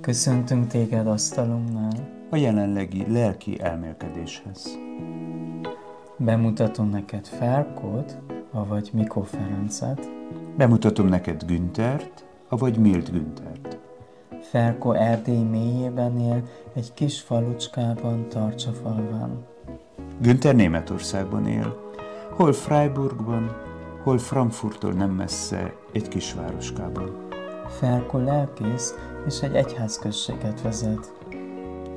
Köszöntünk téged asztalunknál. A jelenlegi lelki elmélkedéshez. Bemutatom neked Ferkót, avagy Mikó Ferencet. Bemutatom neked Güntert, avagy Milt Güntert. Ferkó Erdély mélyében él, egy kis falucskában, Tartsafalván. Günther Németországban él, hol Freiburgban, hol Frankfurttól nem messze, egy kisvároskában. Ferkó lelkész és egy egyházközséget vezet.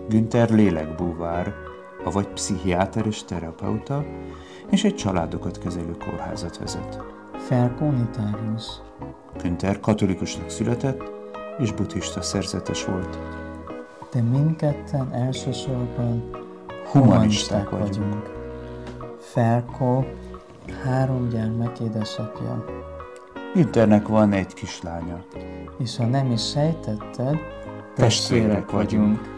Günther lélekbúvár, avagy pszichiáter és terapeuta, és egy családokat kezelő kórházat vezet. Ferkó unitárius. Günther katolikusnak született, és buddhista szerzetes volt. De mindketten elsősorban humanisták vagyunk. Ferkó 3 gyermek édesapja. Günthernek van egy kislánya. És ha nem is sejtetted, testvérek vagyunk.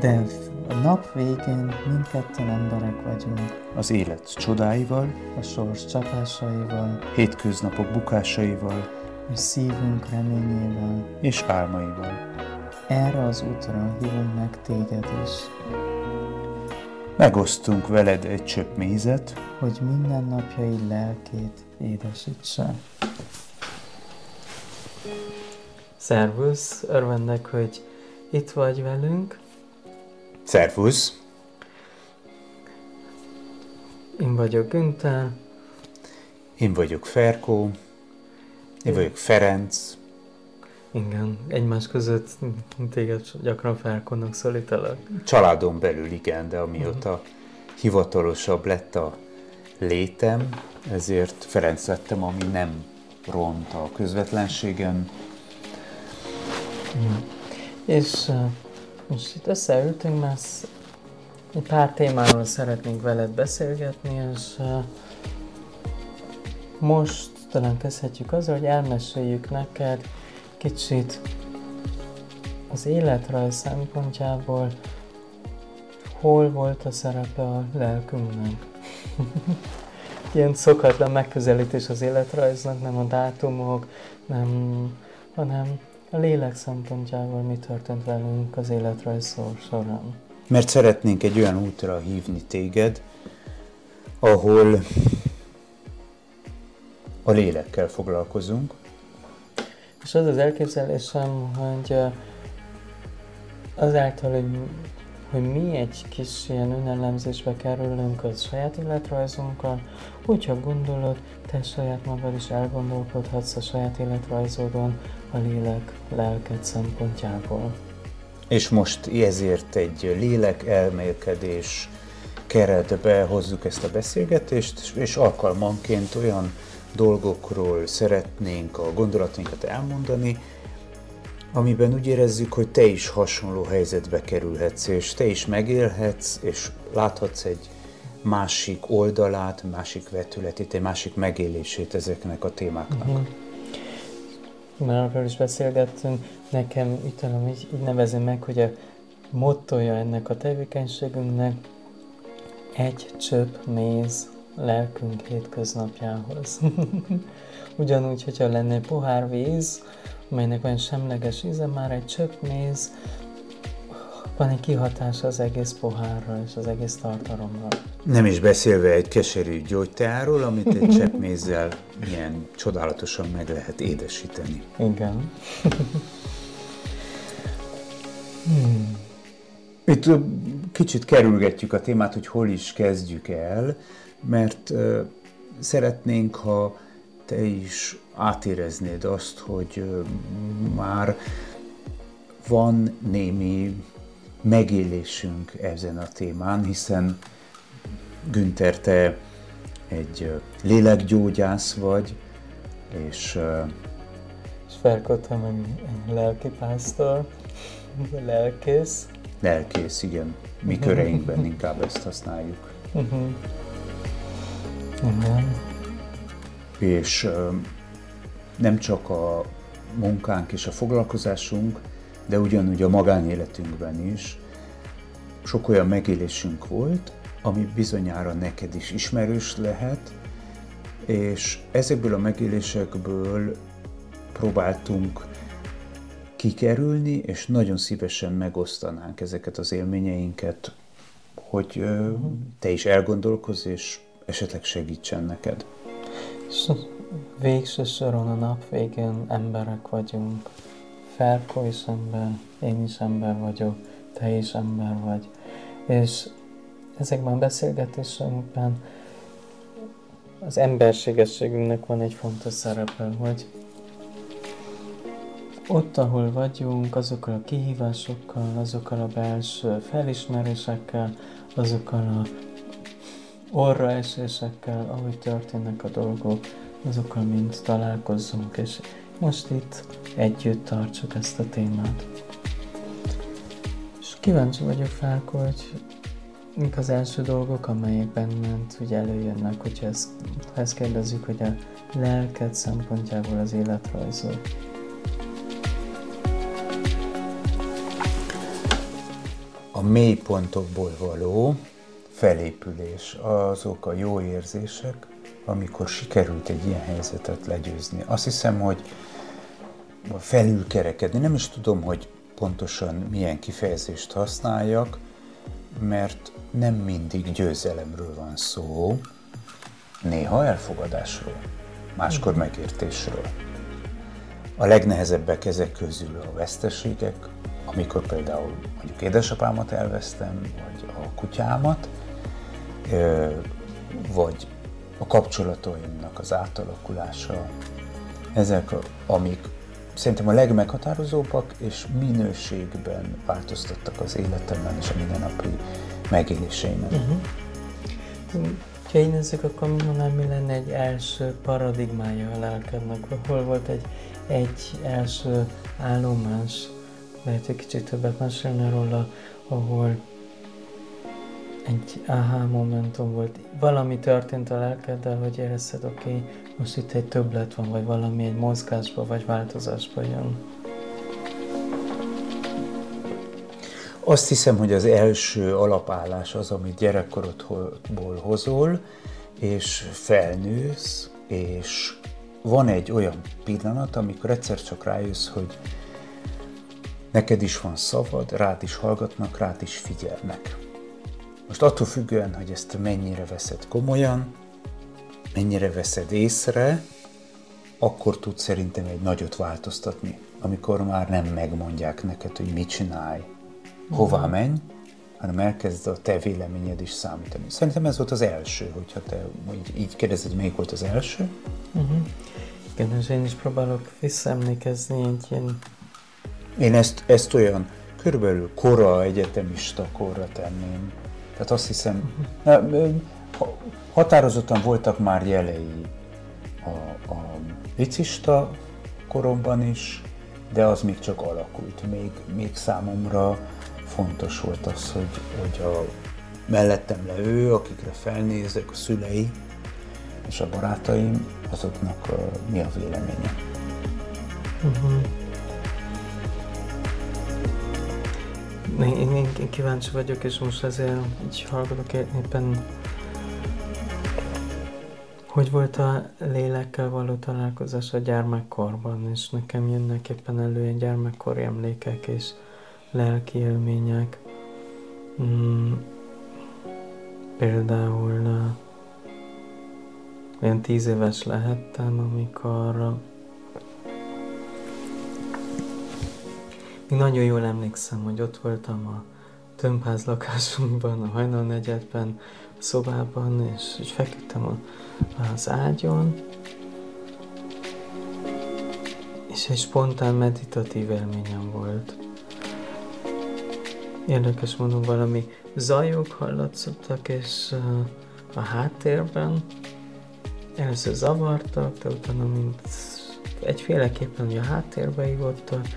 De a nap végén mindketten emberek vagyunk. Az élet csodáival, a sors csapásaival, hétköznapok bukásaival, a szívünk reményével, és álmaival. Erre az útra hívunk meg téged is. Megosztunk veled egy csöpp mézet, hogy mindennapjai lelkét édesítse. Szervusz, örvendek, hogy itt vagy velünk. Szervusz! Én vagyok Günther. Én vagyok Ferkó. Én vagyok Ferenc. Igen, egymás között téged gyakran Ferkónak szólítalak. Családon belül igen, de amióta hivatalosabb lett a létem, ezért Ferenc lettem, ami nem ront a közvetlenségem. És most itt összeültünk, mert egy pár témáról szeretnénk veled beszélgetni, és most talán kezdhetjük azzal, hogy elmeséljük neked kicsit az életrajz szempontjából, hol volt a szerepe a lelkünknek. Ilyen szokatlan megközelítés az életrajznak, nem a dátumok, hanem a lélek szempontjából mi történt velünk az életrajz során. Mert szeretnénk egy olyan útra hívni téged, ahol a lélekkel foglalkozunk. És az az elképzelésem, hogy azáltal, hogy mi egy kis ilyen önelemzésbe kerülünk a saját életrajzunkkal, hogyha gondolod, te saját magad is elgondolkodhatsz a saját életrajzodon a lélek-lelked szempontjából. És most ezért egy lélek-elmélkedés keretbe hozzuk ezt a beszélgetést, és alkalmanként olyan dolgokról szeretnénk a gondolatainkat elmondani, amiben úgy érezzük, hogy te is hasonló helyzetbe kerülhetsz, és te is megélhetsz, és láthatsz egy másik oldalát, másik vetületét, egy másik megélését ezeknek a témáknak. Már arról is beszélgettünk, nekem utána így nevezem meg, hogy a mottoja ennek a tevékenységünknek egy csöpp méz lelkünk hétköznapjához. Ugyanúgy, hogyha lenne pohár víz, amelynek olyan semleges íze, már egy csöpp méz, van egy kihatása az egész pohárra és az egész tartalomra. Nem is beszélve egy keserű gyógyteáról, amit egy csepp mézzel ilyen csodálatosan meg lehet édesíteni. Igen. Itt kicsit kerülgetjük a témát, hogy hol is kezdjük el, mert szeretnénk, ha te is átéreznéd azt, hogy már van némi megélésünk ezen a témán, hiszen Günther, te egy lélekgyógyász vagy, és Ferkó meg egy lelkipásztor, lelkész. Lelkész, igen. Mi köreinkben inkább ezt használjuk. És nem csak a munkánk és a foglalkozásunk, de ugyanúgy a magánéletünkben is sok olyan megélésünk volt, ami bizonyára neked is ismerős lehet, és ezekből a megélésekből próbáltunk kikerülni, és nagyon szívesen megosztanánk ezeket az élményeinket, hogy te is elgondolkozz, és esetleg segítsen neked. Végső soron a nap végén emberek vagyunk. Ferko is ember, én is ember vagyok, te is ember vagy. És ezekben a beszélgetésünkben az emberségességünknek van egy fontos szerepe, hogy ott, ahol vagyunk, azokkal a kihívásokkal, azokkal a belső felismerésekkel, azokkal a orraesésekkel, ahogy történnek a dolgok, azokkal mind találkozzunk, és most itt együtt tartsuk ezt a témát. És kíváncsi vagyok fel, hogy mik az első dolgok, amelyek benned ugye előjönnek, hogyha ezt kérdezzük, hogy a lelked szempontjából az életrajzol. A mély pontokból való felépülés, azok a jó érzések, amikor sikerült egy ilyen helyzetet legyőzni. Azt hiszem, hogy felülkerekedni, nem is tudom, hogy pontosan milyen kifejezést használjak, mert nem mindig győzelemről van szó, néha elfogadásról, máskor megértésről. A legnehezebbek ezek közül a veszteségek, amikor például mondjuk édesapámat elvesztem, vagy a kutyámat, vagy a kapcsolataimnak az átalakulása, ezek, amik szerintem a legmeghatározóbbak, és minőségben változtattak az életemben és a mindennapi megéléseimen. Ha így nézzük, akkor mi lenne egy első paradigmája a lelkednek? Hol volt egy első állomás? Lehet, hogy kicsit többet mesélne róla, ahol egy aha momentum volt. Valami történt a lelkeddel, hogy érezted, oké, most itt egy többlet van, vagy valami egy mozgásba, vagy változásba jön. Azt hiszem, hogy az első alapállás az, amit gyerekkorodból hozol, és felnősz, és van egy olyan pillanat, amikor egyszer csak rájössz, hogy neked is van szavad, rád is hallgatnak, rád is figyelnek. Most attól függően, hogy ezt mennyire veszed komolyan, mennyire veszed észre, akkor tudsz szerintem egy nagyot változtatni, amikor már nem megmondják neked, hogy mit csinálj, hová menj, hanem elkezd a te véleményed is számítani. Szerintem ez volt az első, hogyha te így kérdezed, melyik volt az első. Igen, és én is próbálok visszaemlékezni egy ilyen... Én ezt olyan körülbelül kora, egyetemista korra tenném. Tehát azt hiszem, határozottan voltak már jelei a bicista koromban is, de az még csak alakult. Még számomra fontos volt az, hogy a mellettem levő, akikre felnézek, a szülei és a barátaim, azoknak mi a véleménye. Én kíváncsi vagyok, és most azért így hallgatok éppen, hogy volt a lélekkel való találkozás a gyermekkorban, és nekem jönnek éppen elő gyermekkori emlékek és lelki élmények. Például olyan 10 éves lehettem, amikor nagyon jól emlékszem, hogy ott voltam a tömbház lakásunkban, a Hajnalnegyedben, a szobában, és feküdtem az ágyon, és egy spontán meditatív élményem volt. Érdekes mondom, valami zajok hallatszottak, és a háttérben először zavartak, de utána mint egyféleképpen a háttérbe ívottak,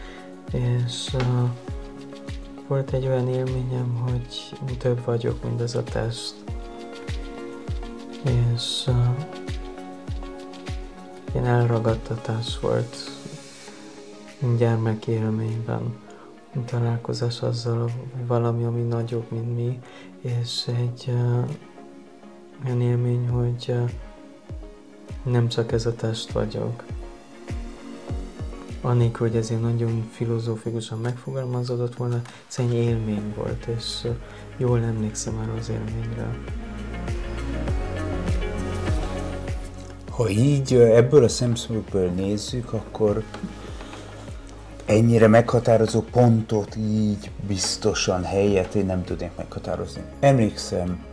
és volt egy olyan élményem, hogy több vagyok, mint ez a test. És ilyen elragadtatás volt gyermek élményben. Találkozás azzal, hogy valami, ami nagyobb, mint mi. És egy olyan élmény, hogy nem csak ez a test vagyok. Annélkül, hogy ezért nagyon filozófikusan megfogalmazódott volna, egy élmény volt, és jól emlékszem már az élményre. Ha így ebből a szemszögből nézzük, akkor ennyire meghatározó pontot így biztosan helyet én nem tudnék meghatározni. Emlékszem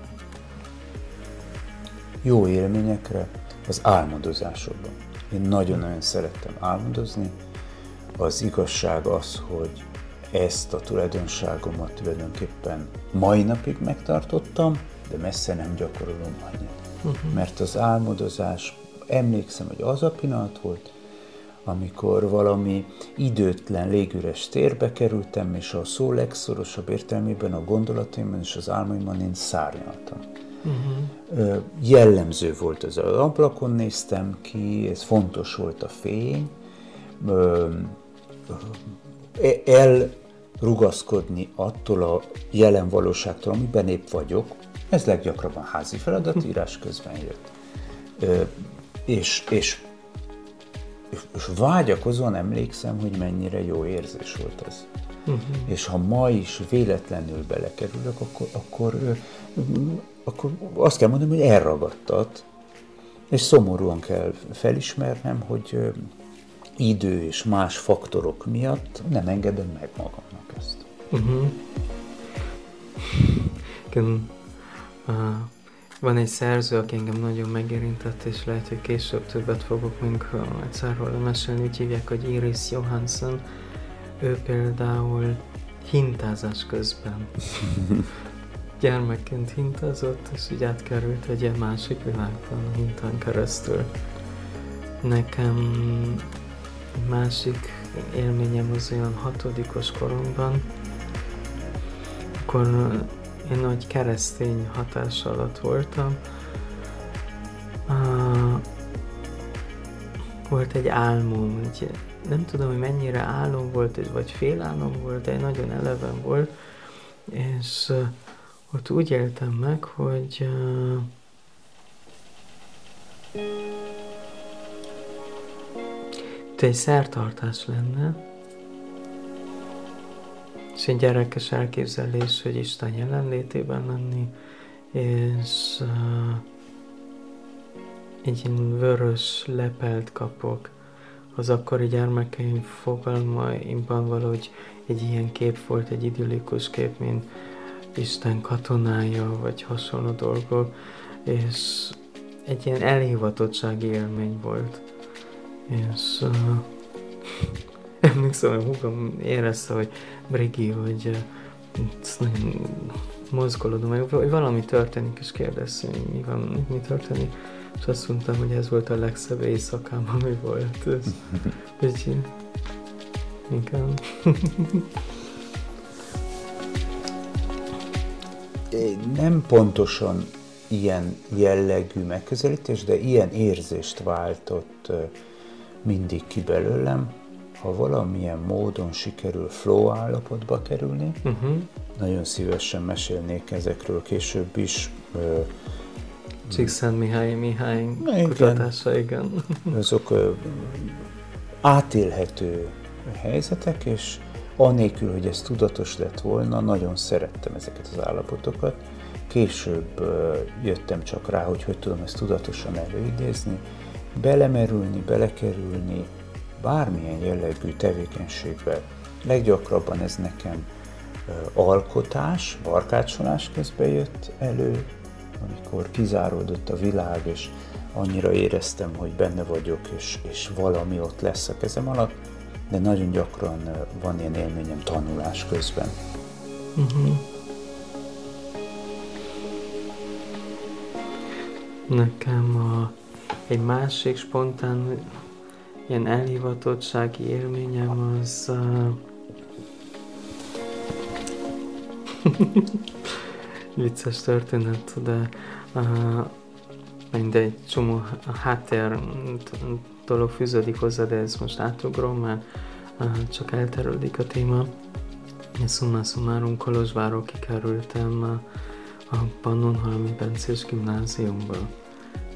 jó élményekre az álmodozásokban. Én nagyon-nagyon szerettem álmodozni. Az igazság az, hogy ezt a tulajdonságomat tulajdonképpen mai napig megtartottam, de messze nem gyakorolom annyit. Mert az álmodozás, emlékszem, hogy az a pillanat volt, amikor valami időtlen, légüres térbe kerültem, és a szó legszorosabb értelmében a gondolataimban és az álmaimban én szárnyaltam. Uh-huh. Jellemző volt az ablakon, néztem ki, ez fontos volt a fény, elrugaszkodni attól a jelen valóságtól, amiben épp vagyok, ez leggyakrabban házi feladat, írás közben jött. És vágyakozóan emlékszem, hogy mennyire jó érzés volt ez. Uh-huh. És ha ma is véletlenül belekerülök, akkor azt kell mondanom, hogy elragadtat, és szomorúan kell felismernem, hogy idő és más faktorok miatt nem engedem meg magamnak ezt. Uh-huh. Van egy szerző, aki engem nagyon megérintett, és lehet, hogy később többet fogok egyszer róla mesélni, úgy hívják, hogy Iris Johansson. Ő például hintázás közben gyermekként hintázott, és így átkerült egy ilyen másik világban a hintán keresztül. Nekem másik élményem az olyan 6. koromban, akkor én nagy keresztény hatás alatt voltam. Volt egy álmom, nem tudom, hogy mennyire álom volt, vagy félálom volt, de nagyon eleven volt, és ott úgy éltem meg, hogy egy szertartás lenne, és egy gyerekes elképzelés, hogy Isten jelenlétében lenni, és egy vörös lepelt kapok. Az akkori gyermekeim fogalmaimban valahogy egy ilyen kép volt, egy idillikus kép, mint Isten katonája, vagy hasonló dolgok, és egy ilyen elhivatottsági élmény volt. És emlékszem, hogy húgom érezte, hogy Brigi, hogy nagyon mozgolódom, hogy valami történik, és kérdeztem, hogy mi történik. És azt mondtam, hogy ez volt a legszebb éjszakám, ami volt. És inkább. Nem pontosan ilyen jellegű megközelítés, de ilyen érzést váltott mindig ki belőlem, ha valamilyen módon sikerül flow állapotba kerülni. Uh-huh. Nagyon szívesen mesélnék ezekről később is. Csíkszentmihályi Mihály kutatása, igen. Azok átélhető helyzetek, és anélkül, hogy ez tudatos lett volna, nagyon szerettem ezeket az állapotokat. Később jöttem csak rá, hogy tudom ezt tudatosan előidézni, belemerülni, belekerülni bármilyen jellegű tevékenységbe. Leggyakrabban ez nekem alkotás, barkácsolás közben jött elő, amikor kizáródott a világ, és annyira éreztem, hogy benne vagyok, és valami ott lesz a kezem alatt, de nagyon gyakran van ilyen élményem tanulás közben. Uh-huh. Nekem egy másik spontán ilyen elhivatottsági élményem az... vicces történet, de mindegy, csomó háttér dolog fűződik hozzá, de ez most átugrom, mert csak elterüldik a téma. Summa summarum, Kolozsvárról kikerültem a Pannonhalmi Bencés gimnáziumba.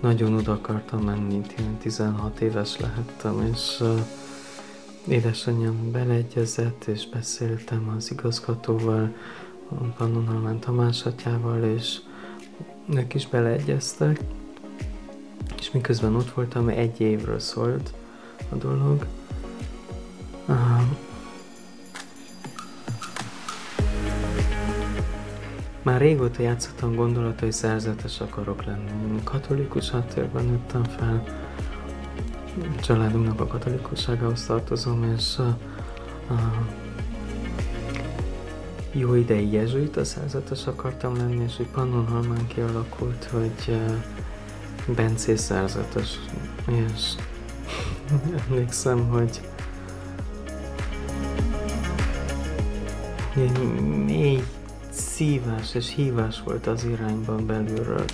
Nagyon oda akartam menni, 16 éves lehettem, és Édesanyám beleegyezett, és beszéltem az igazgatóval, Pannonhalmi Tamás atyával, és ők is beleegyeztek. És miközben ott voltam, egy évről szólt a dolog. Már régóta játszottam gondolata, hogy szerzetes akarok lenni. Katolikus háttérben nőttem fel, családunknak a katolikusságához tartozom, és jó ideig jezsuita szerzetes akartam lenni, és hogy Pannonhalmán kialakult, hogy Bencés szerzetes, és emlékszem, hogy négy szívás és hívás volt az irányban belülről,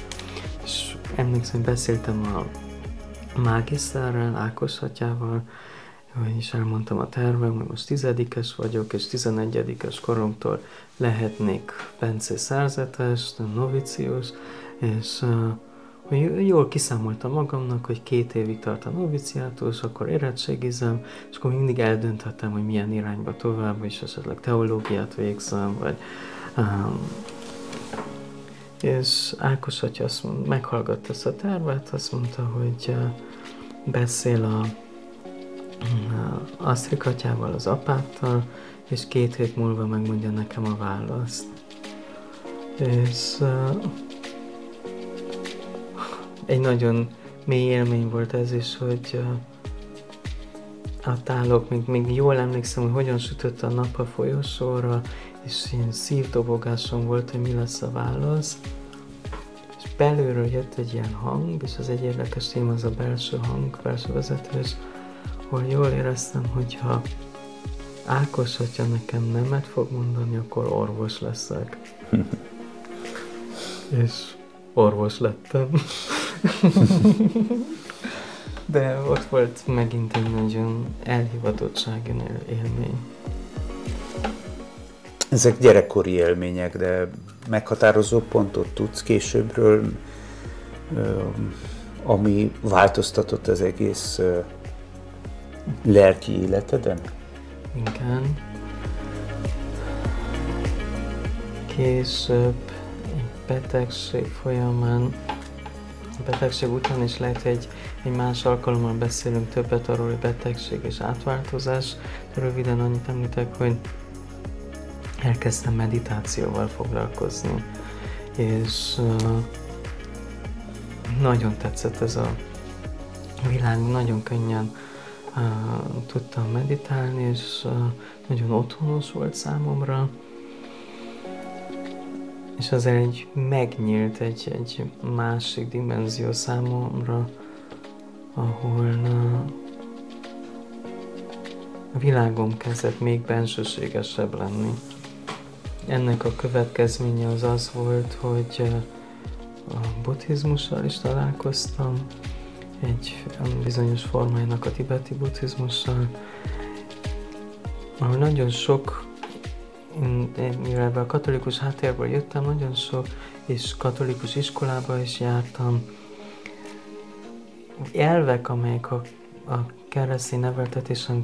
és emlékszem, beszéltem a mágiszterrel, Ákos atyával, és elmondtam a tervem, hogy most 10-es vagyok, és 11-es koromtól lehetnék Bencés szerzetes, novicius, és jól kiszámoltam magamnak, hogy 2 évig tart a noviciátus, akkor érettségizem, és akkor mindig eldönthetem, hogy milyen irányba tovább, és esetleg teológiát végzem, vagy... És Ákos atya azt mondta, meghallgatta ezt a tervet, azt mondta, hogy beszél a Asztrik atyával, az apáttal, és 2 hét múlva megmondja nekem a választ. És... egy nagyon mély élmény volt ez is, hogy átállok, még jól emlékszem, hogy hogyan sütött a nap a folyosóra, és ilyen szívdobogásom volt, hogy mi lesz a válasz. És belülről jött egy ilyen hang, és az egy érdekes téma, az a belső hang, belső vezetés, ahol jól éreztem, hogy ha Ákos atya nekem nemet fog mondani, akkor orvos leszek. És orvos lettem. De ott volt megint egy nagyon elhivatottsági élmény. Ezek gyerekkori élmények, de meghatározó pontot tudsz későbbről, ami változtatott az egész lelki életeden? Igen. Később betegség folyamán, betegség után is lehet, hogy egy más alkalommal beszélünk többet arról, hogy betegség és átváltozás. Röviden annyit említek, hogy elkezdtem meditációval foglalkozni, és nagyon tetszett ez a világ, nagyon könnyen tudtam meditálni, és nagyon otthonos volt számomra. És azért megnyílt egy másik dimenzió számomra, ahol a világom kezdett még bensőségesebb lenni. Ennek a következménye az az volt, hogy a buddhizmussal is találkoztam, egy bizonyos formájának a tibeti buddhizmussal, ahol nagyon sok, mivel a katolikus háttérből jöttem, nagyon sok, és katolikus iskolába is jártam. Elvek, amelyek a keresztény neveltetésen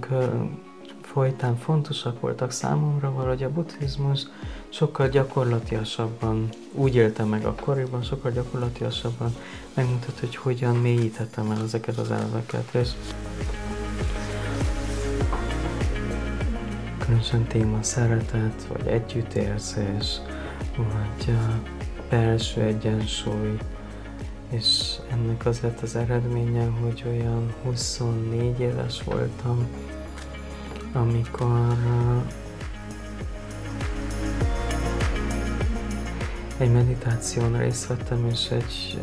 folytán fontosak voltak számomra, valahogy a buddhizmus sokkal gyakorlatiasabban, úgy éltem meg akkoriban, sokkal gyakorlatiasabban megmutat, hogy hogyan mélyítettem el ezeket az elveket. És különösen téma szeretet, vagy együttérzés, vagy belső egyensúly. És ennek az lett az eredménye, hogy olyan 24 éves voltam, amikor egy meditáción részt vettem, és egy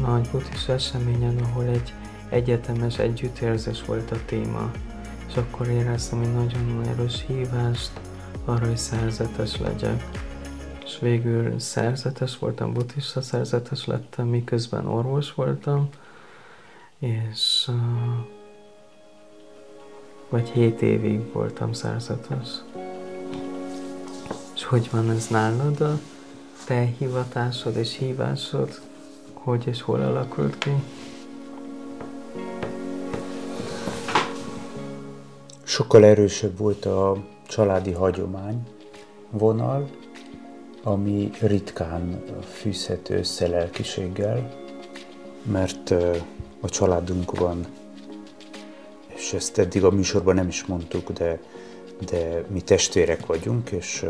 nagy buddhista eseményen, ahol egy egyetemes együttérzés volt a téma. És akkor éreztem egy nagyon erős hívást arra, hogy szerzetes legyek. És végül szerzetes voltam, buddhista szerzetes lettem, miközben orvos voltam, és vagy 7 évig voltam szerzetes. És hogy van ez nálad, a te hivatásod és hívásod, hogy és hol alakult ki? sokkal erősebb volt a családi hagyomány vonal, ami ritkán fűzhető össze lelkiséggel, mert a családunkban, és ezt eddig a műsorban nem is mondtuk, de mi testvérek vagyunk, és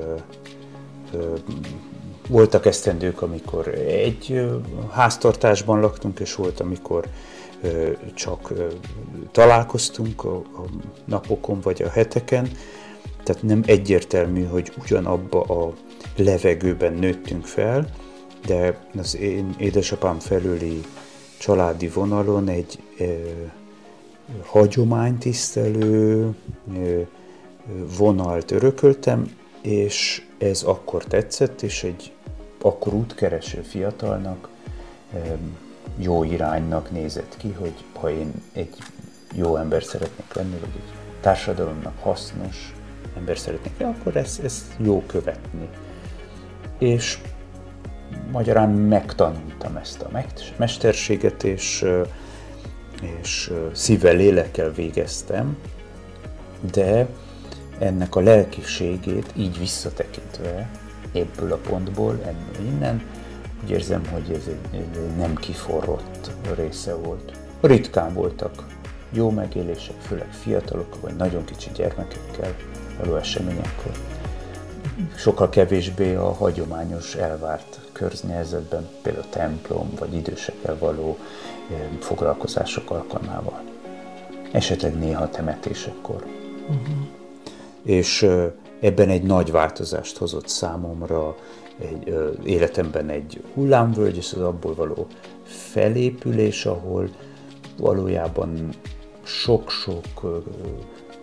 voltak esztendők, amikor egy háztartásban laktunk, és volt, amikor csak találkoztunk a napokon vagy a heteken, tehát nem egyértelmű, hogy ugyanabba a levegőben nőttünk fel, de az én édesapám felüli családi vonalon egy hagyománytisztelő vonalt örököltem, és ez akkor tetszett, és egy akkor útkereső fiatalnak jó iránynak nézett ki, hogy ha én egy jó ember szeretnék lenni, vagy egy társadalomnak hasznos ember szeretnék lenni, akkor ezt jó követni. És magyarán megtanultam ezt a mesterséget, és szívvel, lélekkel végeztem, de ennek a lelkiségét így visszatekintve, ebből a pontból, innen, úgy érzem, hogy ez egy nem kiforrott része volt. Ritkán voltak jó megélések, főleg fiatalok, vagy nagyon kicsi gyermekekkel való eseményekkel. Sokkal kevésbé a hagyományos, elvárt környezetben, például templom, vagy idősekkel való foglalkozások alkalmával. Esetleg néha temetésekor. Uh-huh. És ebben egy nagy változást hozott számomra életemben egy hullámvölgy, és az abból való felépülés, ahol valójában sok-sok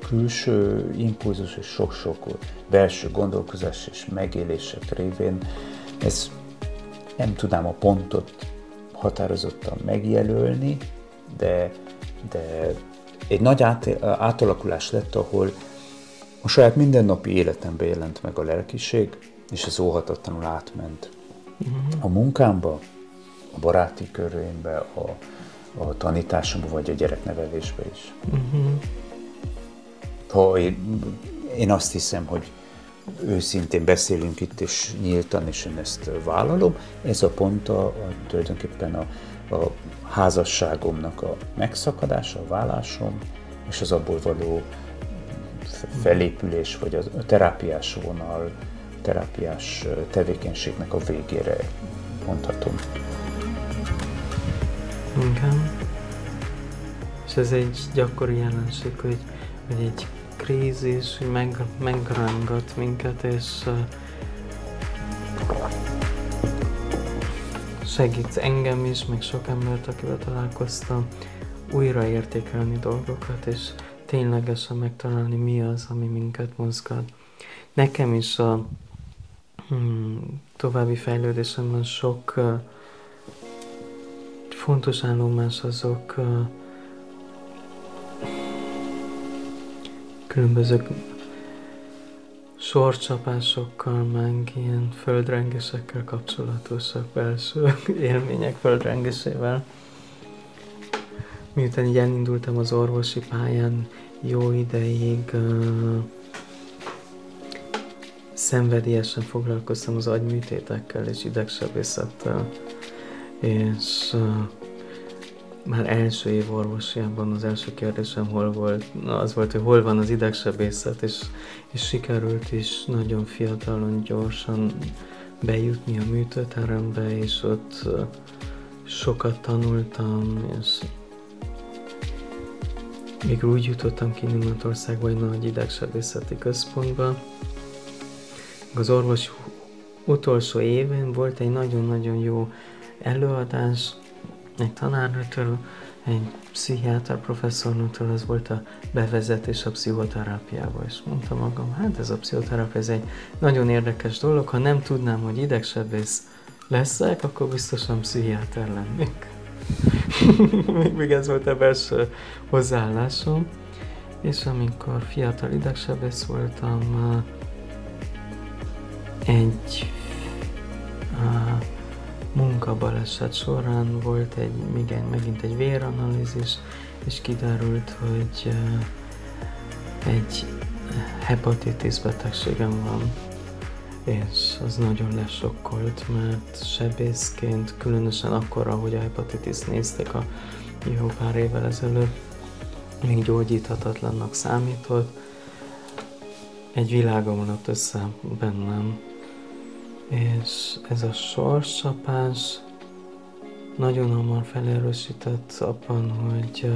külső impulzus és sok-sok belső gondolkozás és megélések révén ezt nem tudnám a pontot határozottan megjelölni, de egy nagy átalakulás lett, ahol a saját mindennapi életemben jelent meg a lelkiség, és ez óhatatlanul átment a munkámba, a baráti körömbe, a tanításomba, vagy a gyereknevelésbe is. Ha én azt hiszem, hogy őszintén beszélünk itt, és nyíltan, és én ezt vállalom, ez a pont tulajdonképpen a házasságomnak a megszakadása, a válásom, és az abból való felépülés, vagy a terápiás vonal, terápiás tevékenységnek a végére mondhatom. Igen. És ez egy gyakori jelenség, hogy egy krízis megrángat minket, és segít engem is, meg sok embert, akivel találkoztam, újraértékelni dolgokat, és ténylegesen megtalálni, mi az, ami minket mozgat. Nekem is a további fejlődésemben sok fontos állomás azok különböző sorcsapásokkal, meg ilyen földrengésekkel kapcsolatosak, belső élmények földrengésével. Miután így elindultam az orvosi pályán, jó ideig szenvedélyesen foglalkoztam az agyműtétekkel és idegsebészettel, és már első év orvosiában az első kérdésem az volt, hogy hol van az idegsebészet, és sikerült is nagyon fiatalon, gyorsan bejutni a műtőterembe, és ott sokat tanultam, és még úgy jutottam ki Németországba egy nagy idegsebészeti központba. Az orvos utolsó évén volt egy nagyon-nagyon jó előadás egy tanárnőtől, egy pszichiáter professzornőtől, az volt a bevezetés a pszichoterápiába, és mondtam magam, hát ez a pszichoterápia, ez egy nagyon érdekes dolog, ha nem tudnám, hogy idegsebész leszek, akkor biztosan pszichiáter lennék. Még ez volt a belső hozzáállásom, és amikor fiatal idegsebész voltam, egy munkabaleset során volt megint egy véranalízis, és kiderült, hogy Egy hepatitis betegségem van, és az nagyon lesokkolt, mert sebészként, különösen akkor, ahogy a hepatitiszt nézték a jó pár évvel ezelőtt, még gyógyíthatatlannak számított. Egy világ omlott össze bennem, és ez a sorscsapás nagyon hamar felerősített abban, hogy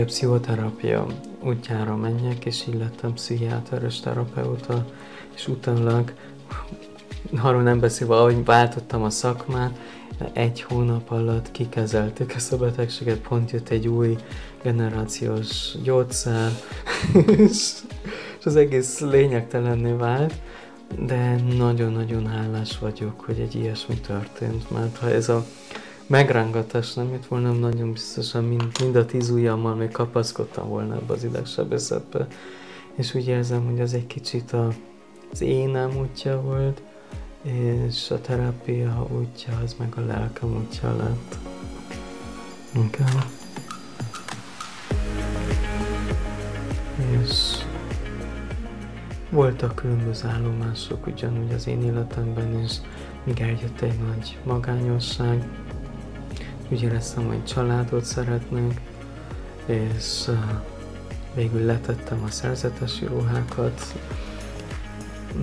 a pszichoterápia útjára menjek, és így lettem pszichiáteres terapeuta, és utólag, arról nem beszélve, ahogy váltottam a szakmát, egy hónap alatt kikezeltük ezt a betegséget, pont jött egy új generációs gyógyszer, és az egész lényegtelenné vált, de nagyon-nagyon hálás vagyok, hogy egy ilyesmi történt, mert ha ez a megrángatás nem jött volna, nagyon biztosan mind a 10 ujjammal még kapaszkodtam volna ebbe az idegsebészetbe. És úgy érzem, hogy az egy kicsit az énem útja volt, és a terápia útja az meg a lelkem útja lett. Inkább. És voltak különböző állomások ugyanúgy az én életemben, és még eljött egy nagy magányosság. Úgy éreztem, hogy családot szeretnék, és végül letettem a szerzetesi ruhákat,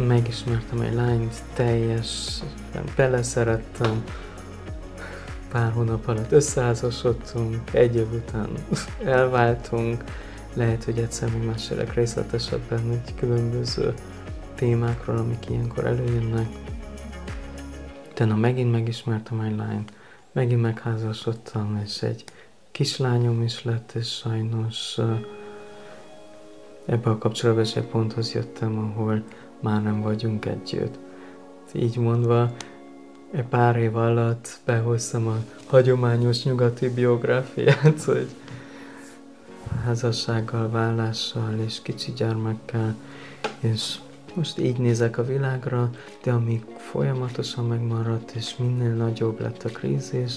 megismertem egy lányt, teljesen beleszerettem, pár hónap alatt összeházasodtunk, egy év után elváltunk, lehet, hogy egyszer még mesélek részletesebben egy különböző témákról, amik ilyenkor előjönnek. Utána megint megismertem egy lányt, megint megházasodtam, és egy kislányom is lett, és sajnos ebbe a kapcsolatban egy ponthoz jöttem, ahol már nem vagyunk együtt. Így mondva, pár év alatt behoztam a hagyományos nyugati biográfiát, hogy házassággal, válással és kicsi gyermekkel, és most így nézek a világra, de amíg folyamatosan megmaradt, és minél nagyobb lett a krízis,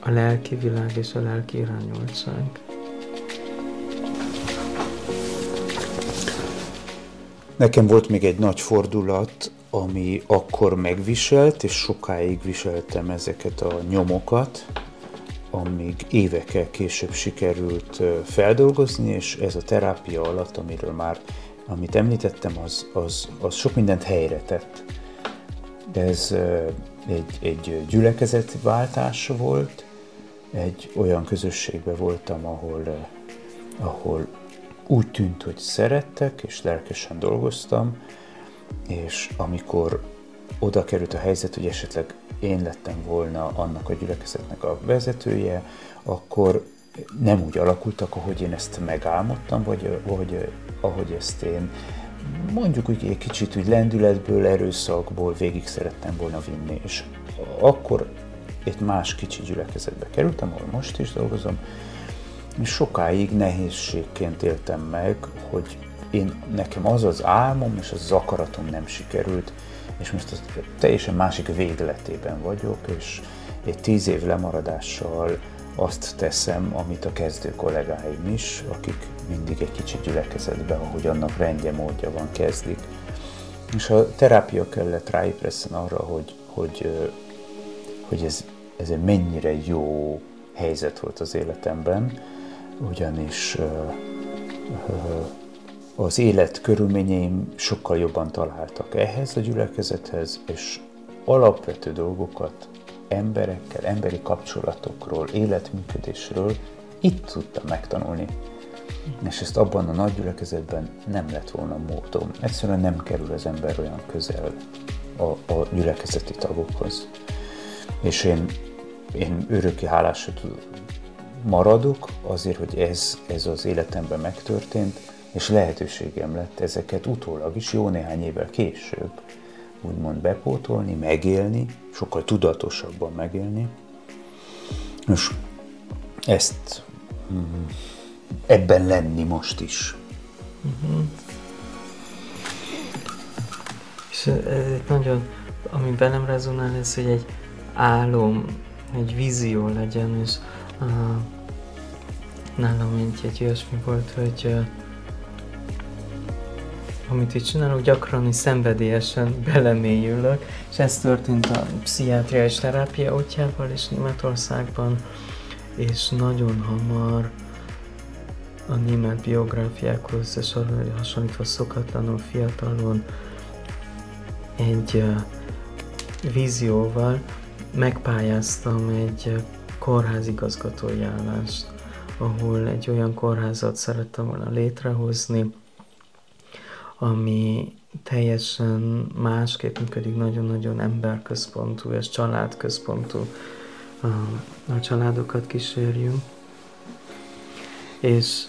a lelki világ és a lelki irányultság. Nekem volt még egy nagy fordulat, ami akkor megviselt, és sokáig viseltem ezeket a nyomokat, amíg évekkel később sikerült feldolgozni, és ez a terápia alatt, amiről már, amit említettem, az sok mindent helyre tett. Ez egy gyülekezetváltás volt, egy olyan közösségben voltam, ahol úgy tűnt, hogy szerettek, és lelkesen dolgoztam, és amikor oda került a helyzet, hogy esetleg én lettem volna annak a gyülekezetnek a vezetője, akkor nem úgy alakultak, ahogy én ezt megálmodtam, vagy ahogy ezt én mondjuk úgy egy kicsit úgy lendületből, erőszakból végig szerettem volna vinni. És akkor egy más kicsi gyülekezetbe kerültem, ahol most is dolgozom, és sokáig nehézségként éltem meg, hogy nekem az álmom és az akaratom nem sikerült, és most az teljesen másik végletében vagyok, és egy 10 év lemaradással azt teszem, amit a kezdő kollégáim is, akik mindig egy kicsit gyülekezetben, ahogy annak rendje módja van, kezdik. És a terápia kellett ráébreszteni arra, hogy ez egy mennyire jó helyzet volt az életemben, ugyanis az élet körülményeim sokkal jobban találtak ehhez a gyülekezethez, és alapvető dolgokat emberekkel, emberi kapcsolatokról, életműködésről itt tudtam megtanulni. És ezt abban a nagy gyülekezetben nem lett volna módom. Egyszerűen nem kerül az ember olyan közel a gyülekezeti tagokhoz. És én örökké hálás maradok azért, hogy ez az életemben megtörtént, és lehetőségem lett ezeket utólag is, jó néhány évvel később úgymond bepótolni, megélni, sokkal tudatosabban megélni. És ezt ebben lenni most is. Uh-huh. És ez nagyon, ami bennem rezonál, ez, hogy egy álom, egy vízió legyen, és nálam mindig egy olyasmi volt, hogy amit itt csinálok, gyakran és szenvedélyesen belemélyülök, és ez történt a pszichiátria és terápia útjával és Németországban, és nagyon hamar a német biográfiákhoz és hasonlítva szokatlanul fiatalon egy vízióval megpályáztam egy kórházigazgatói állást, ahol egy olyan kórházat szerettem volna létrehozni, ami teljesen másképp működik, nagyon-nagyon emberközpontú és családközpontú, a családokat kísérjünk. És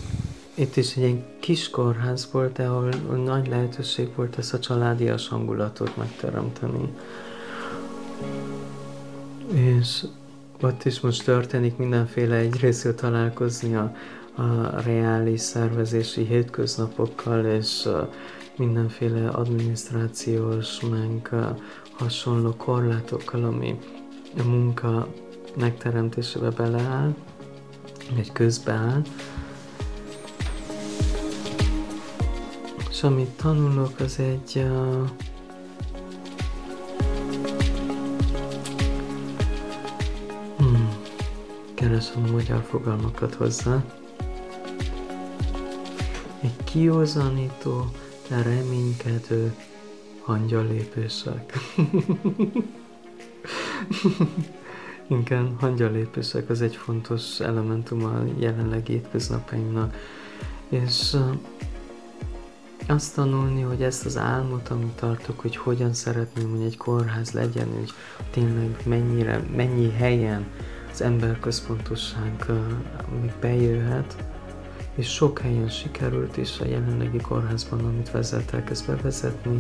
itt is egy ilyen kis kórház volt, ahol nagy lehetőség volt ezt a családias hangulatot megteremteni. És ott is most történik mindenféle, egyrészt találkozni a reális szervezési hétköznapokkal, és mindenféle adminisztrációs, meg hasonló korlátokkal, ami a munka megteremtésébe beleáll, vagy közbeáll. És amit tanulok, az egy keresem a magyar fogalmakat hozzá. Egy kiózanító, de reménykedő hangyalépések. Igen, hangyalépések az egy fontos elementum a jelenlegi hétköznapaimnak. És azt tanulni, hogy ezt az álmot, amit tartok, hogy hogyan szeretném, hogy egy kórház legyen, hogy tényleg mennyi helyen az emberközpontosság még bejöhet, és sok helyen sikerült is a jelenlegi kórházban, amit vezetek, ezt bevezetni,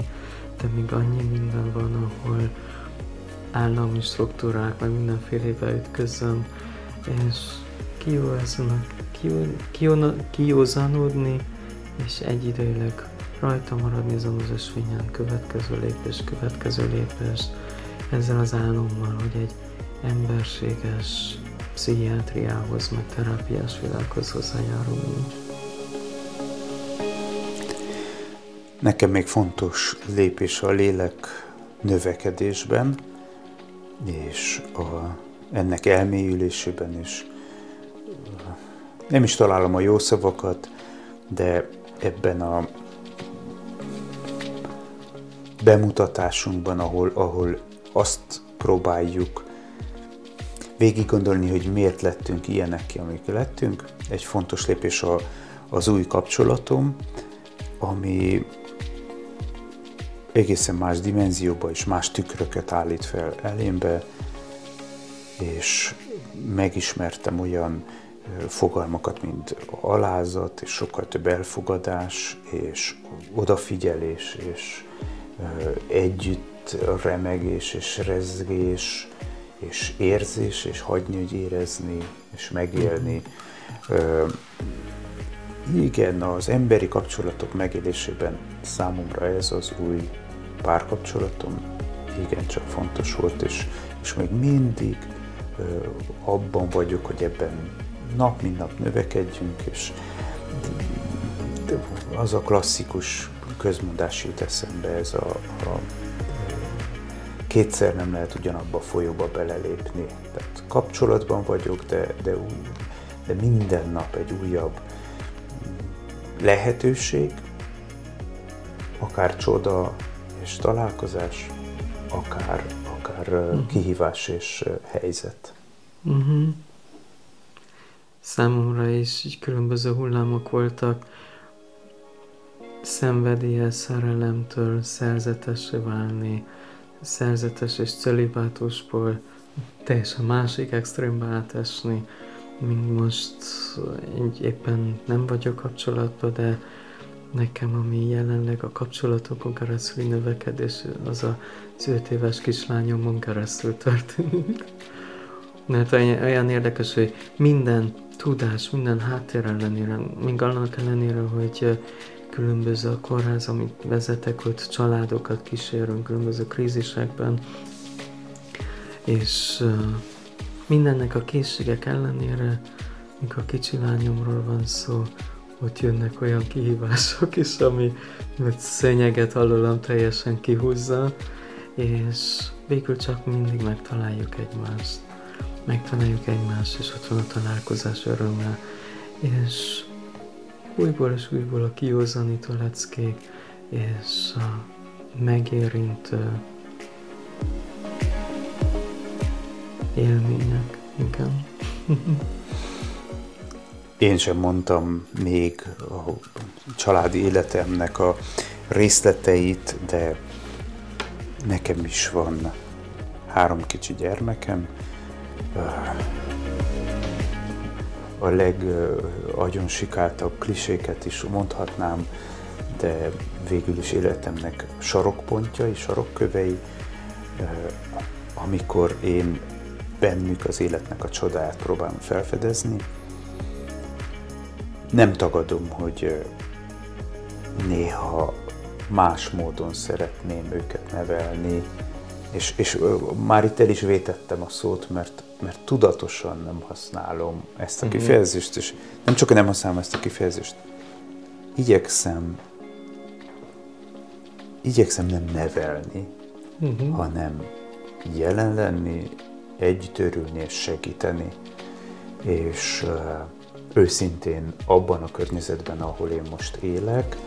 de még annyi minden van, ahol állami struktúrák, meg mindenfélébe ütközöm, és kiózanodni, és egyidejűleg rajta maradni azon az ösvényen, következő lépés, ezzel az álommal, hogy egy emberséges pszichiátriához, meg terápiás világhoz hozzájárulni. Nekem még fontos lépés a lélek növekedésben, és ennek elmélyülésében is. Nem is találom a jó szavakat, de ebben a bemutatásunkban, ahol azt próbáljuk végig gondolni, hogy miért lettünk ilyenek ki, amik lettünk. Egy fontos lépés az új kapcsolatom, ami egészen más dimenzióba és más tükröket állít fel elémbe, és megismertem olyan fogalmakat, mint alázat, és sokkal több elfogadás, és odafigyelés, és együtt remegés, és rezgés, és érzés, és hagyni, hogy érezni, és megélni. Igen, az emberi kapcsolatok megélésében számomra ez az új párkapcsolatom igencsak fontos volt, és még mindig abban vagyok, hogy ebben nap mint nap növekedjünk, és az a klasszikus közmondás jut eszembe, ez a kétszer nem lehet ugyanabba a folyóba belelépni. Tehát kapcsolatban vagyok, de minden nap egy újabb lehetőség, akár csoda és találkozás, akár kihívás és helyzet. Uh-huh. Számomra is így különböző hullámok voltak. Szenvedéllyel, szerelemtől szerzetessé válni, szerzetes és celibátusból teljesen másik extrémbe átesni, mint most éppen nem vagyok kapcsolatban, de nekem, ami jelenleg a kapcsolatokon keresztül növekedés, az az 5 éves kislányomon keresztül történik. Mert olyan érdekes, hogy minden tudás, minden háttér ellenére, még annak ellenére, hogy különböző a kórház, amit vezetek, hogy családokat kísérünk különböző krízisekben, és mindennek a készségek ellenére mikor kicsi lányomról van szó, ott jönnek olyan kihívások is, ami szőnyeget alólam teljesen kihúzza, és végül csak mindig megtaláljuk egymást. Megtaláljuk egymást, és ott van a találkozás öröme, és újból és újból a kiózanító leckék, és a megérintő élmények, igen. Én sem mondtam még a családi életemnek a részleteit, de nekem is van 3 kicsi gyermekem. A legagyonsikáltabb kliséket is mondhatnám, de végül is életemnek sarokpontjai, sarokkövei, amikor én bennük az életnek a csodáját próbálom felfedezni. Nem tagadom, hogy néha más módon szeretném őket nevelni, és már itt el is vétettem a szót, mert tudatosan nem használom ezt a kifejezést, és nem csak nem használom ezt a kifejezést, igyekszem nem nevelni, hanem jelen lenni, együtt örülni és segíteni, és őszintén abban a környezetben, ahol én most élek,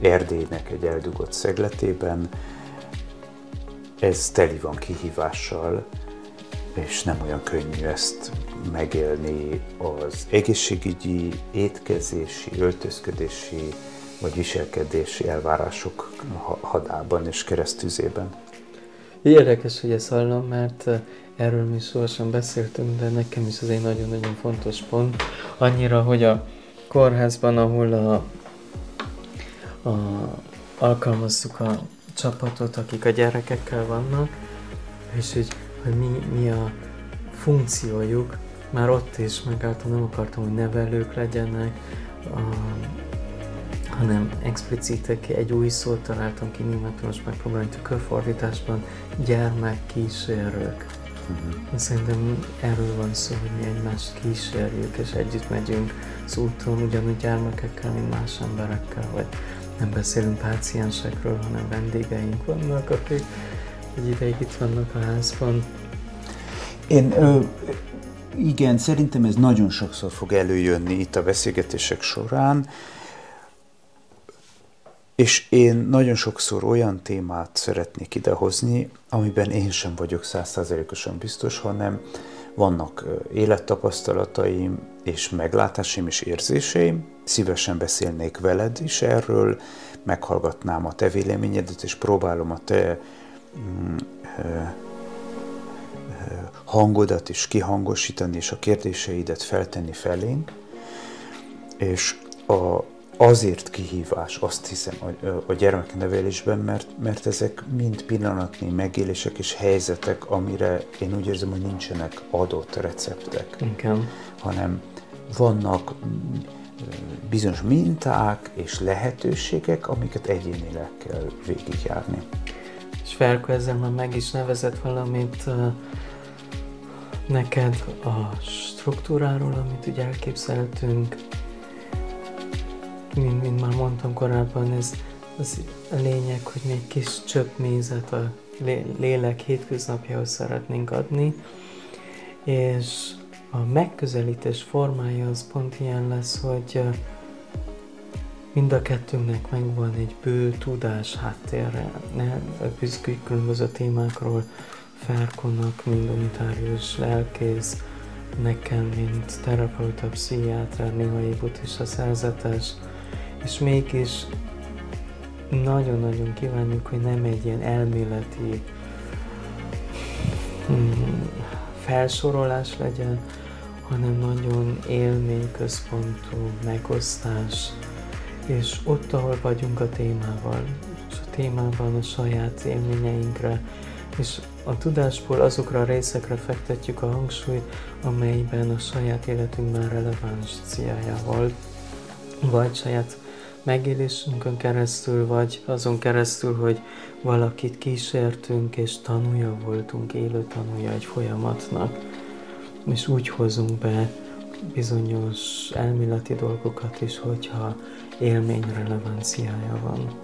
Erdélynek egy eldugott szegletében, ez teli van kihívással, és nem olyan könnyű ezt megélni az egészségügyi, étkezési, öltözködési vagy viselkedési elvárások hadában és keresztüzében. Érdekes, hogy ezt hallom, mert erről mi sohasem beszéltünk, de nekem is ez egy nagyon-nagyon fontos pont. Annyira, hogy a kórházban, ahol alkalmazzuk a csapatot, akik a gyerekekkel vannak, és így, hogy mi a funkciójuk, már ott is megálltam, nem akartam, hogy nevelők legyenek, hanem explicite egy új szót találtam ki németül, most megpróbálom tükörfordításban, gyermekkísérők. Szerintem erről van szó, hogy mi egymást kísérjük, és együtt megyünk az úton, ugyanúgy gyermekekkel, mint más emberekkel, vagy nem beszélünk páciensekről, hanem vendégeink vannak, akik egy ideig itt vannak a házban. Igen, szerintem ez nagyon sokszor fog előjönni itt a beszélgetések során, és én nagyon sokszor olyan témát szeretnék idehozni, amiben én sem vagyok 100%-osan biztos, hanem vannak élettapasztalataim, és meglátásim és érzéseim. Szívesen beszélnék veled is erről, meghallgatnám a te véleményedet, és próbálom a te hangodat is kihangosítani, és a kérdéseidet feltenni felén. És azért kihívás, azt hiszem, a gyermeknevelésben, mert ezek mind pillanatnyi megélések és helyzetek, amire én úgy érzem, hogy nincsenek adott receptek, hanem vannak bizonyos minták és lehetőségek, amiket egyénileg kell végigjárni. És Ferko, ezzel már meg is nevezett valamit neked a struktúráról, amit ugye elképzeltünk. Mint már mondtam korábban, ez a lényeg, hogy mi egy kis csöppmézet a lélek hétköznapjához szeretnénk adni, és a megközelítés formája az pont ilyen lesz, hogy mind a kettőnknek megvan egy bő tudás háttérre, büszkük különböző témákról, Ferkonak, mint unitárius lelkész, nekem, mint terapeuta, pszichiáter, néhai buddhista szerzetes, és mégis nagyon-nagyon kívánjuk, hogy nem egy ilyen elméleti felsorolás legyen, hanem nagyon élményközpontú megosztás, és ott, ahol vagyunk a témával, és a témában a saját élményeinkre, és a tudásból azokra a részekre fektetjük a hangsúlyt, amelyben a saját életünkben relevanciája volt, vagy saját megélésünkön keresztül, vagy azon keresztül, hogy valakit kísértünk és tanulja voltunk, élő tanulja egy folyamatnak. és úgy hozunk be bizonyos elméleti dolgokat is, hogyha élmény relevanciája van.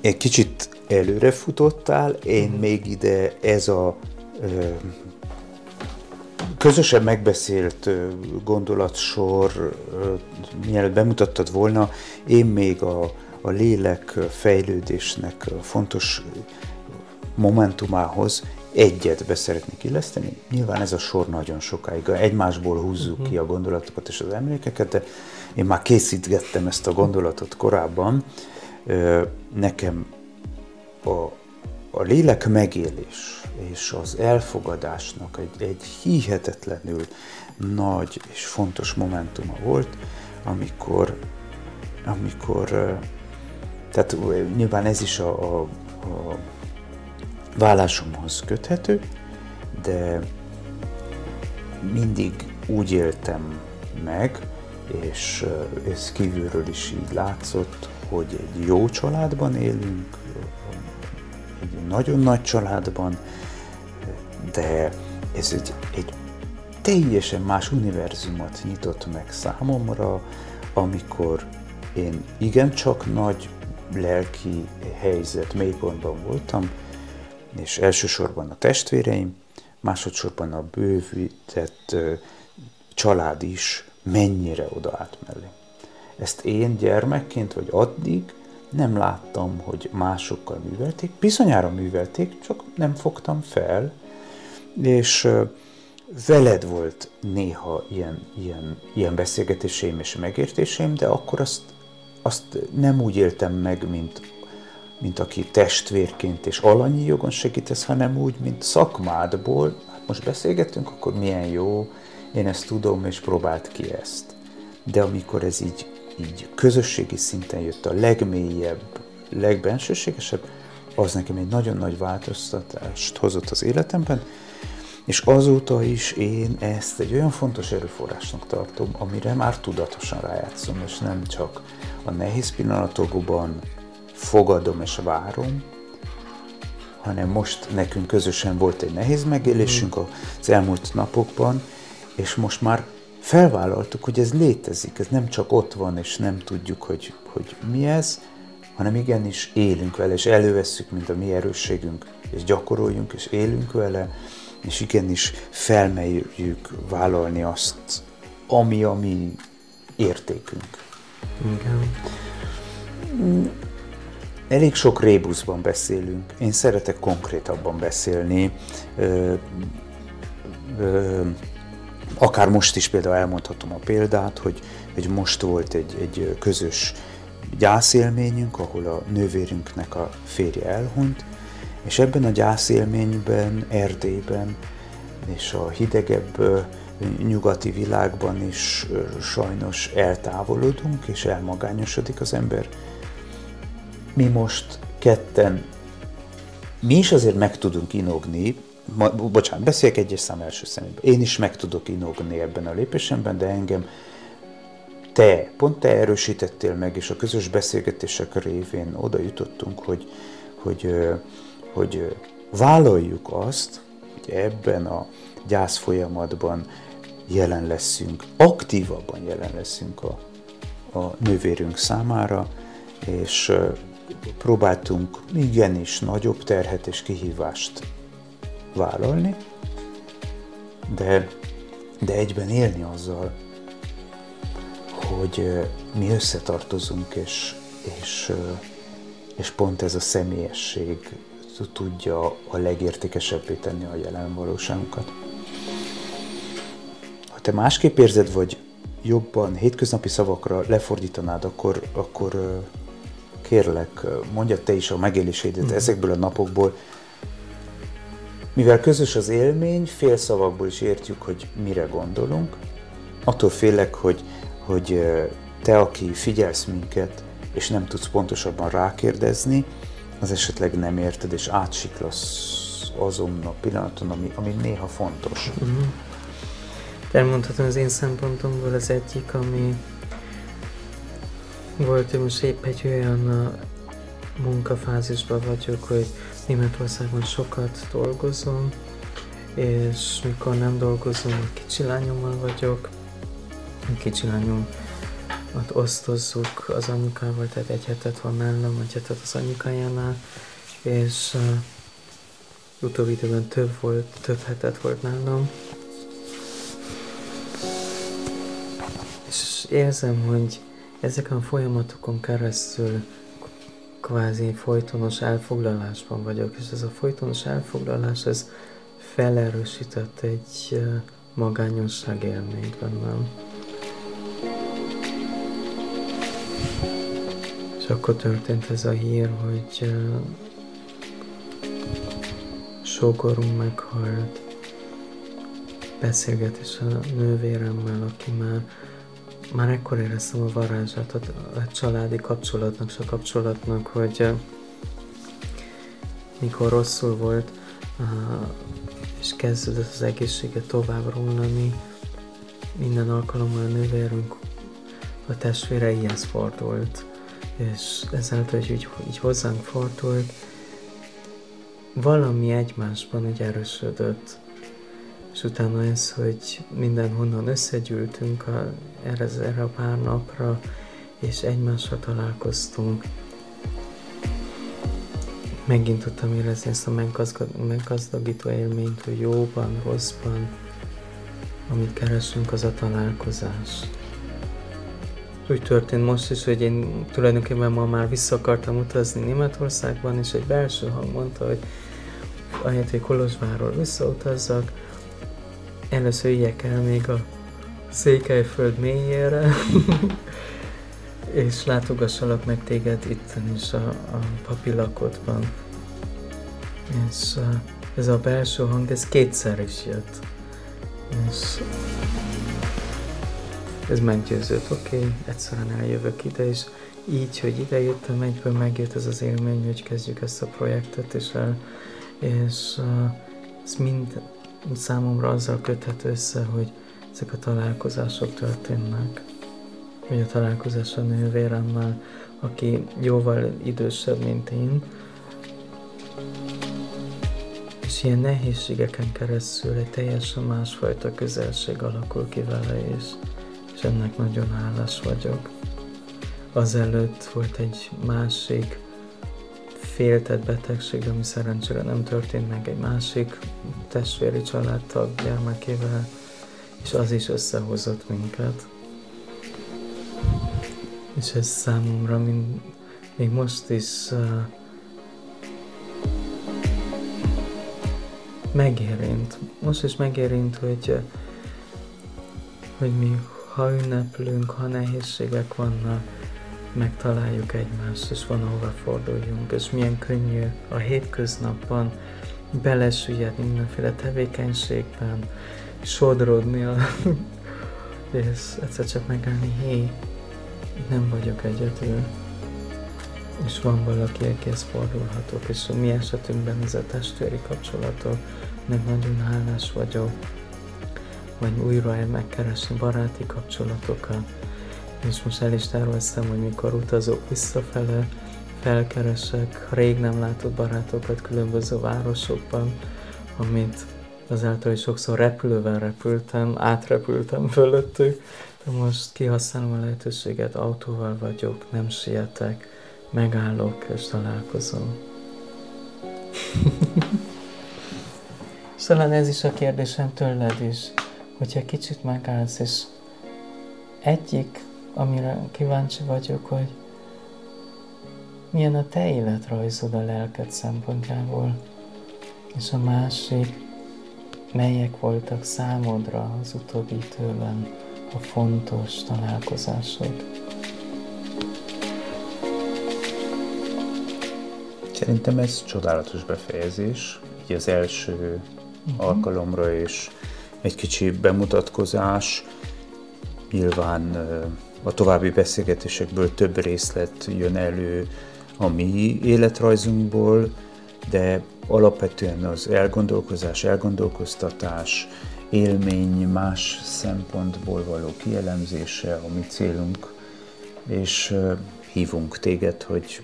Egy kicsit előre futottál, én még ide ez a közösen megbeszélt gondolatsor, mielőtt bemutattad volna, én még a lélek fejlődésnek fontos momentumához egyet be szeretnék illeszteni. Nyilván ez a sor nagyon sokáig, egymásból húzzuk ki a gondolatokat és az emlékeket, de én már készítgettem ezt a gondolatot korábban. Nekem a lélek megélés és az elfogadásnak egy hihetetlenül nagy és fontos momentuma volt, amikor tehát nyilván ez is a vállásomhoz köthető, de mindig úgy éltem meg, és ez kívülről is így látszott, hogy egy jó családban élünk, egy nagyon nagy családban, de ez egy teljesen más univerzumot nyitott meg számomra, amikor én igencsak nagy lelki helyzet, mély gondban voltam, és elsősorban a testvéreim, másodszorban a bővített család is mennyire odaállt mellé. Ezt én gyermekként, vagy addig nem láttam, hogy másokkal művelték, bizonyára művelték, csak nem fogtam fel, és veled volt néha ilyen beszélgetéseim és megértéseim, de akkor azt nem úgy éltem meg, mint aki testvérként és alanyi jogon segítesz, hanem úgy, mint szakmádból, hát most beszélgetünk, akkor milyen jó, én ezt tudom, és próbáld ki ezt. De amikor ez így közösségi szinten jött a legmélyebb, legbensőségesebb, az nekem egy nagyon nagy változtatást hozott az életemben, és azóta is én ezt egy olyan fontos erőforrásnak tartom, amire már tudatosan rájátszom, és nem csak a nehéz pillanatokban fogadom és várom, hanem most nekünk közösen volt egy nehéz megélésünk az elmúlt napokban, és most már felvállaltuk, hogy ez létezik, ez nem csak ott van, és nem tudjuk, hogy mi ez, hanem igenis élünk vele, és elővesszük, mint a mi erősségünk, és gyakoroljunk, és élünk vele, és igenis felmerjük vállalni azt, ami a mi értékünk. Igen. Elég sok rébuszban beszélünk, én szeretek konkrétabban beszélni, akár most is például elmondhatom a példát, hogy most volt egy közös gyászélményünk, ahol a nővérünknek a férje elhunyt, és ebben a gyászélményben, Erdélyben és a hidegebb nyugati világban is sajnos eltávolodunk, és elmagányosodik az ember. Mi most ketten, mi is azért meg tudunk inogni, beszéljek egyes szám első szemében. Én is meg tudok inogni ebben a lépésemben, de engem pont te erősítettél meg, és a közös beszélgetések révén oda jutottunk, hogy vállaljuk azt, hogy ebben a gyász folyamatban jelen leszünk, aktívabban jelen leszünk a nővérünk számára, és próbáltunk igenis nagyobb terhet és kihívást vállalni, de egyben élni azzal, hogy mi összetartozunk, és pont ez a személyesség tudja a legértékesebbé tenni a jelen valóságunkat. Ha te másképp érzed, vagy jobban hétköznapi szavakra lefordítanád, akkor kérlek, mondjad te is a megélésédet ezekből a napokból. Mivel közös az élmény, fél szavakból is értjük, hogy mire gondolunk. Attól félek, hogy te, aki figyelsz minket, és nem tudsz pontosabban rákérdezni, az esetleg nem érted, és átsiklasz azon a pillanaton, ami néha fontos. Elmondhatom az én szempontomból az egyik, ami volt, hogy most épp egy olyan munkafázisban vagyok, hogy Németországban sokat dolgozom, és mikor nem dolgozom, a kicsilányommal vagyok. A kicsilányom osztozzuk az anyukával, tehát egy hetet van nálam, egy hetet az anyukájánál, és utóbbi időben több hetet volt nálam. És érzem, hogy ezeken a folyamatokon keresztül kvázi folytonos elfoglalásban vagyok, és ez a folytonos elfoglalás, ez felerősített egy magányosság élményt bennem. És akkor történt ez a hír, hogy sógorom meghalt. Beszélgetés a nővéremmel, aki már ekkor éreztem a varázsát a családi kapcsolatnak és a kapcsolatnak, hogy mikor rosszul volt, és kezdődött az egészsége tovább romlani, minden alkalommal a nővérünk, a testvére ilyenhez fordult, és ezáltal, hogy így hozzánk fordult, valami egymásban úgy erősödött. És utána ez, hogy mindenhonnan összegyűltünk erre a pár napra, és egymással találkoztunk. Megint tudtam érezni ezt a meggazdagító élményt, hogy jóban, rosszban, amit keresünk, az a találkozás. Úgy történt most is, hogy én tulajdonképpen ma már vissza akartam utazni Németországban, és egy belső hang mondta, hogy ahelyett, hogy Kolozsvárról visszautazzak, először üljek el még a Székelyföld mélyére, és látogassalak meg téged itten is a papilakotban. És ez a belső hang, ez kétszer is jött. És ez meggyőzött, oké, egyszerűen eljövök ide, és így, hogy idejöttem, egyből megjött ez az élmény, hogy kezdjük ezt a projektet, és ez mind számomra azzal köthető össze, hogy ezek a találkozások történnek. Hogy a találkozás a nővéremmel, aki jóval idősebb, mint én. És ilyen nehézségeken keresztül egy teljesen másfajta közelség alakul ki vele, és ennek nagyon hálás vagyok. Azelőtt volt egy másik féltett betegség, ami szerencsére nem történt meg, egy másik testvéri családtag gyermekével, és az is összehozott minket. És ez számomra még most is megérint. Most is megérint, hogy mi ha ünneplünk, ha nehézségek vannak, megtaláljuk egymást, és van hova forduljunk, és milyen könnyű a hétköznapban belesüllyedni mindenféle tevékenységben, sodródni, és egyszer csak megállni, hé, nem vagyok egyedül, és van valaki, akihez fordulhatok, és a mi esetünkben ez a testvéri kapcsolatok, meg nagyon hálás vagyok, vagy újra megkeresni baráti kapcsolatokat, és most el is terveztem, hogy mikor utazok visszafele, felkeresek rég nem látott barátokat különböző városokban, amit azáltal is sokszor repülővel repültem, átrepültem fölöttük, de most kihasználom a lehetőséget, autóval vagyok, nem sietek, megállok és találkozom. És talán ez is a kérdésem tőled is, hogyha kicsit megállsz, és egyik, amire kíváncsi vagyok, hogy milyen a te életrajzod a lelked szempontjából, és a másik, melyek voltak számodra az utóbbi időben a fontos találkozásod. Szerintem ez csodálatos befejezés, így az első alkalomra és egy kicsi bemutatkozás. Nyilván a további beszélgetésekből több részlet jön elő a mi életrajzunkból, de alapvetően az elgondolkozás, elgondolkoztatás, élmény más szempontból való kielemzése a mi célunk, és hívunk téged, hogy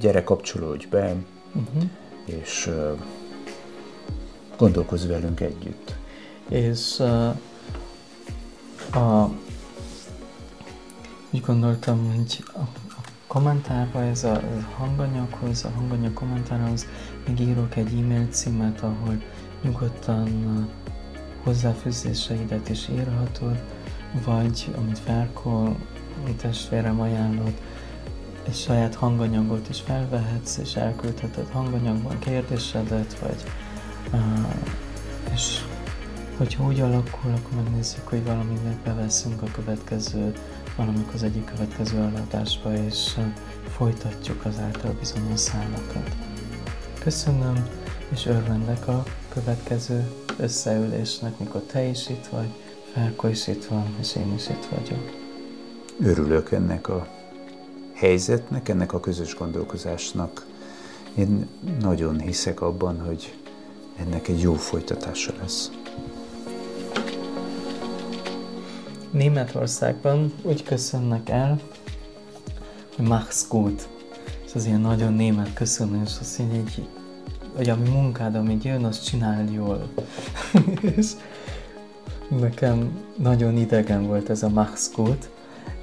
gyere, kapcsolódj be, és gondolkozz velünk együtt. És úgy gondoltam, hogy a kommentárba, ez a hanganyaghoz, a hanganyag kommentárához megírok egy e-mail címet, ahol nyugodtan hozzáfűzéseidet is írhatod, vagy amit Ferko testvérem ajánlott, egy saját hanganyagot is felvehetsz, és elküldheted hanganyagban kérdésedet, vagy és hogyha úgy alakul, akkor megnézzük, hogy valaminek beveszünk a következő, valamikor az egyik következő előadásba, és folytatjuk az által bizonyos szálakat. Köszönöm, és örvendek a következő összeülésnek, mikor te is itt vagy, Ferko is itt van, és én is itt vagyok. Örülök ennek a helyzetnek, ennek a közös gondolkozásnak. Én nagyon hiszek abban, hogy ennek egy jó folytatása lesz. Németországban úgy köszönnek el, hogy mach's gut. És az ilyen nagyon német köszönés, az így egy, hogy ami munkád, amit jön, azt csináld jól. És nekem nagyon idegen volt ez a mach's gut,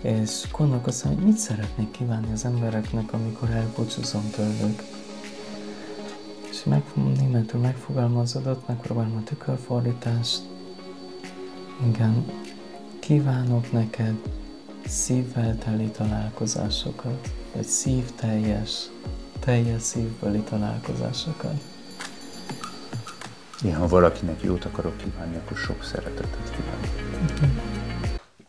és gondolkoztam, hogy mit szeretnék kívánni az embereknek, amikor elbúcsúzom tőlük. És németül megfogalmazódott, megpróbálom a tükörfordítást. Igen, kívánok neked szívvelteli találkozásokat, vagy teljes szívbeli találkozásokat. Ja, ha valakinek jót akarok kívánni, akkor sok szeretetet kívánok.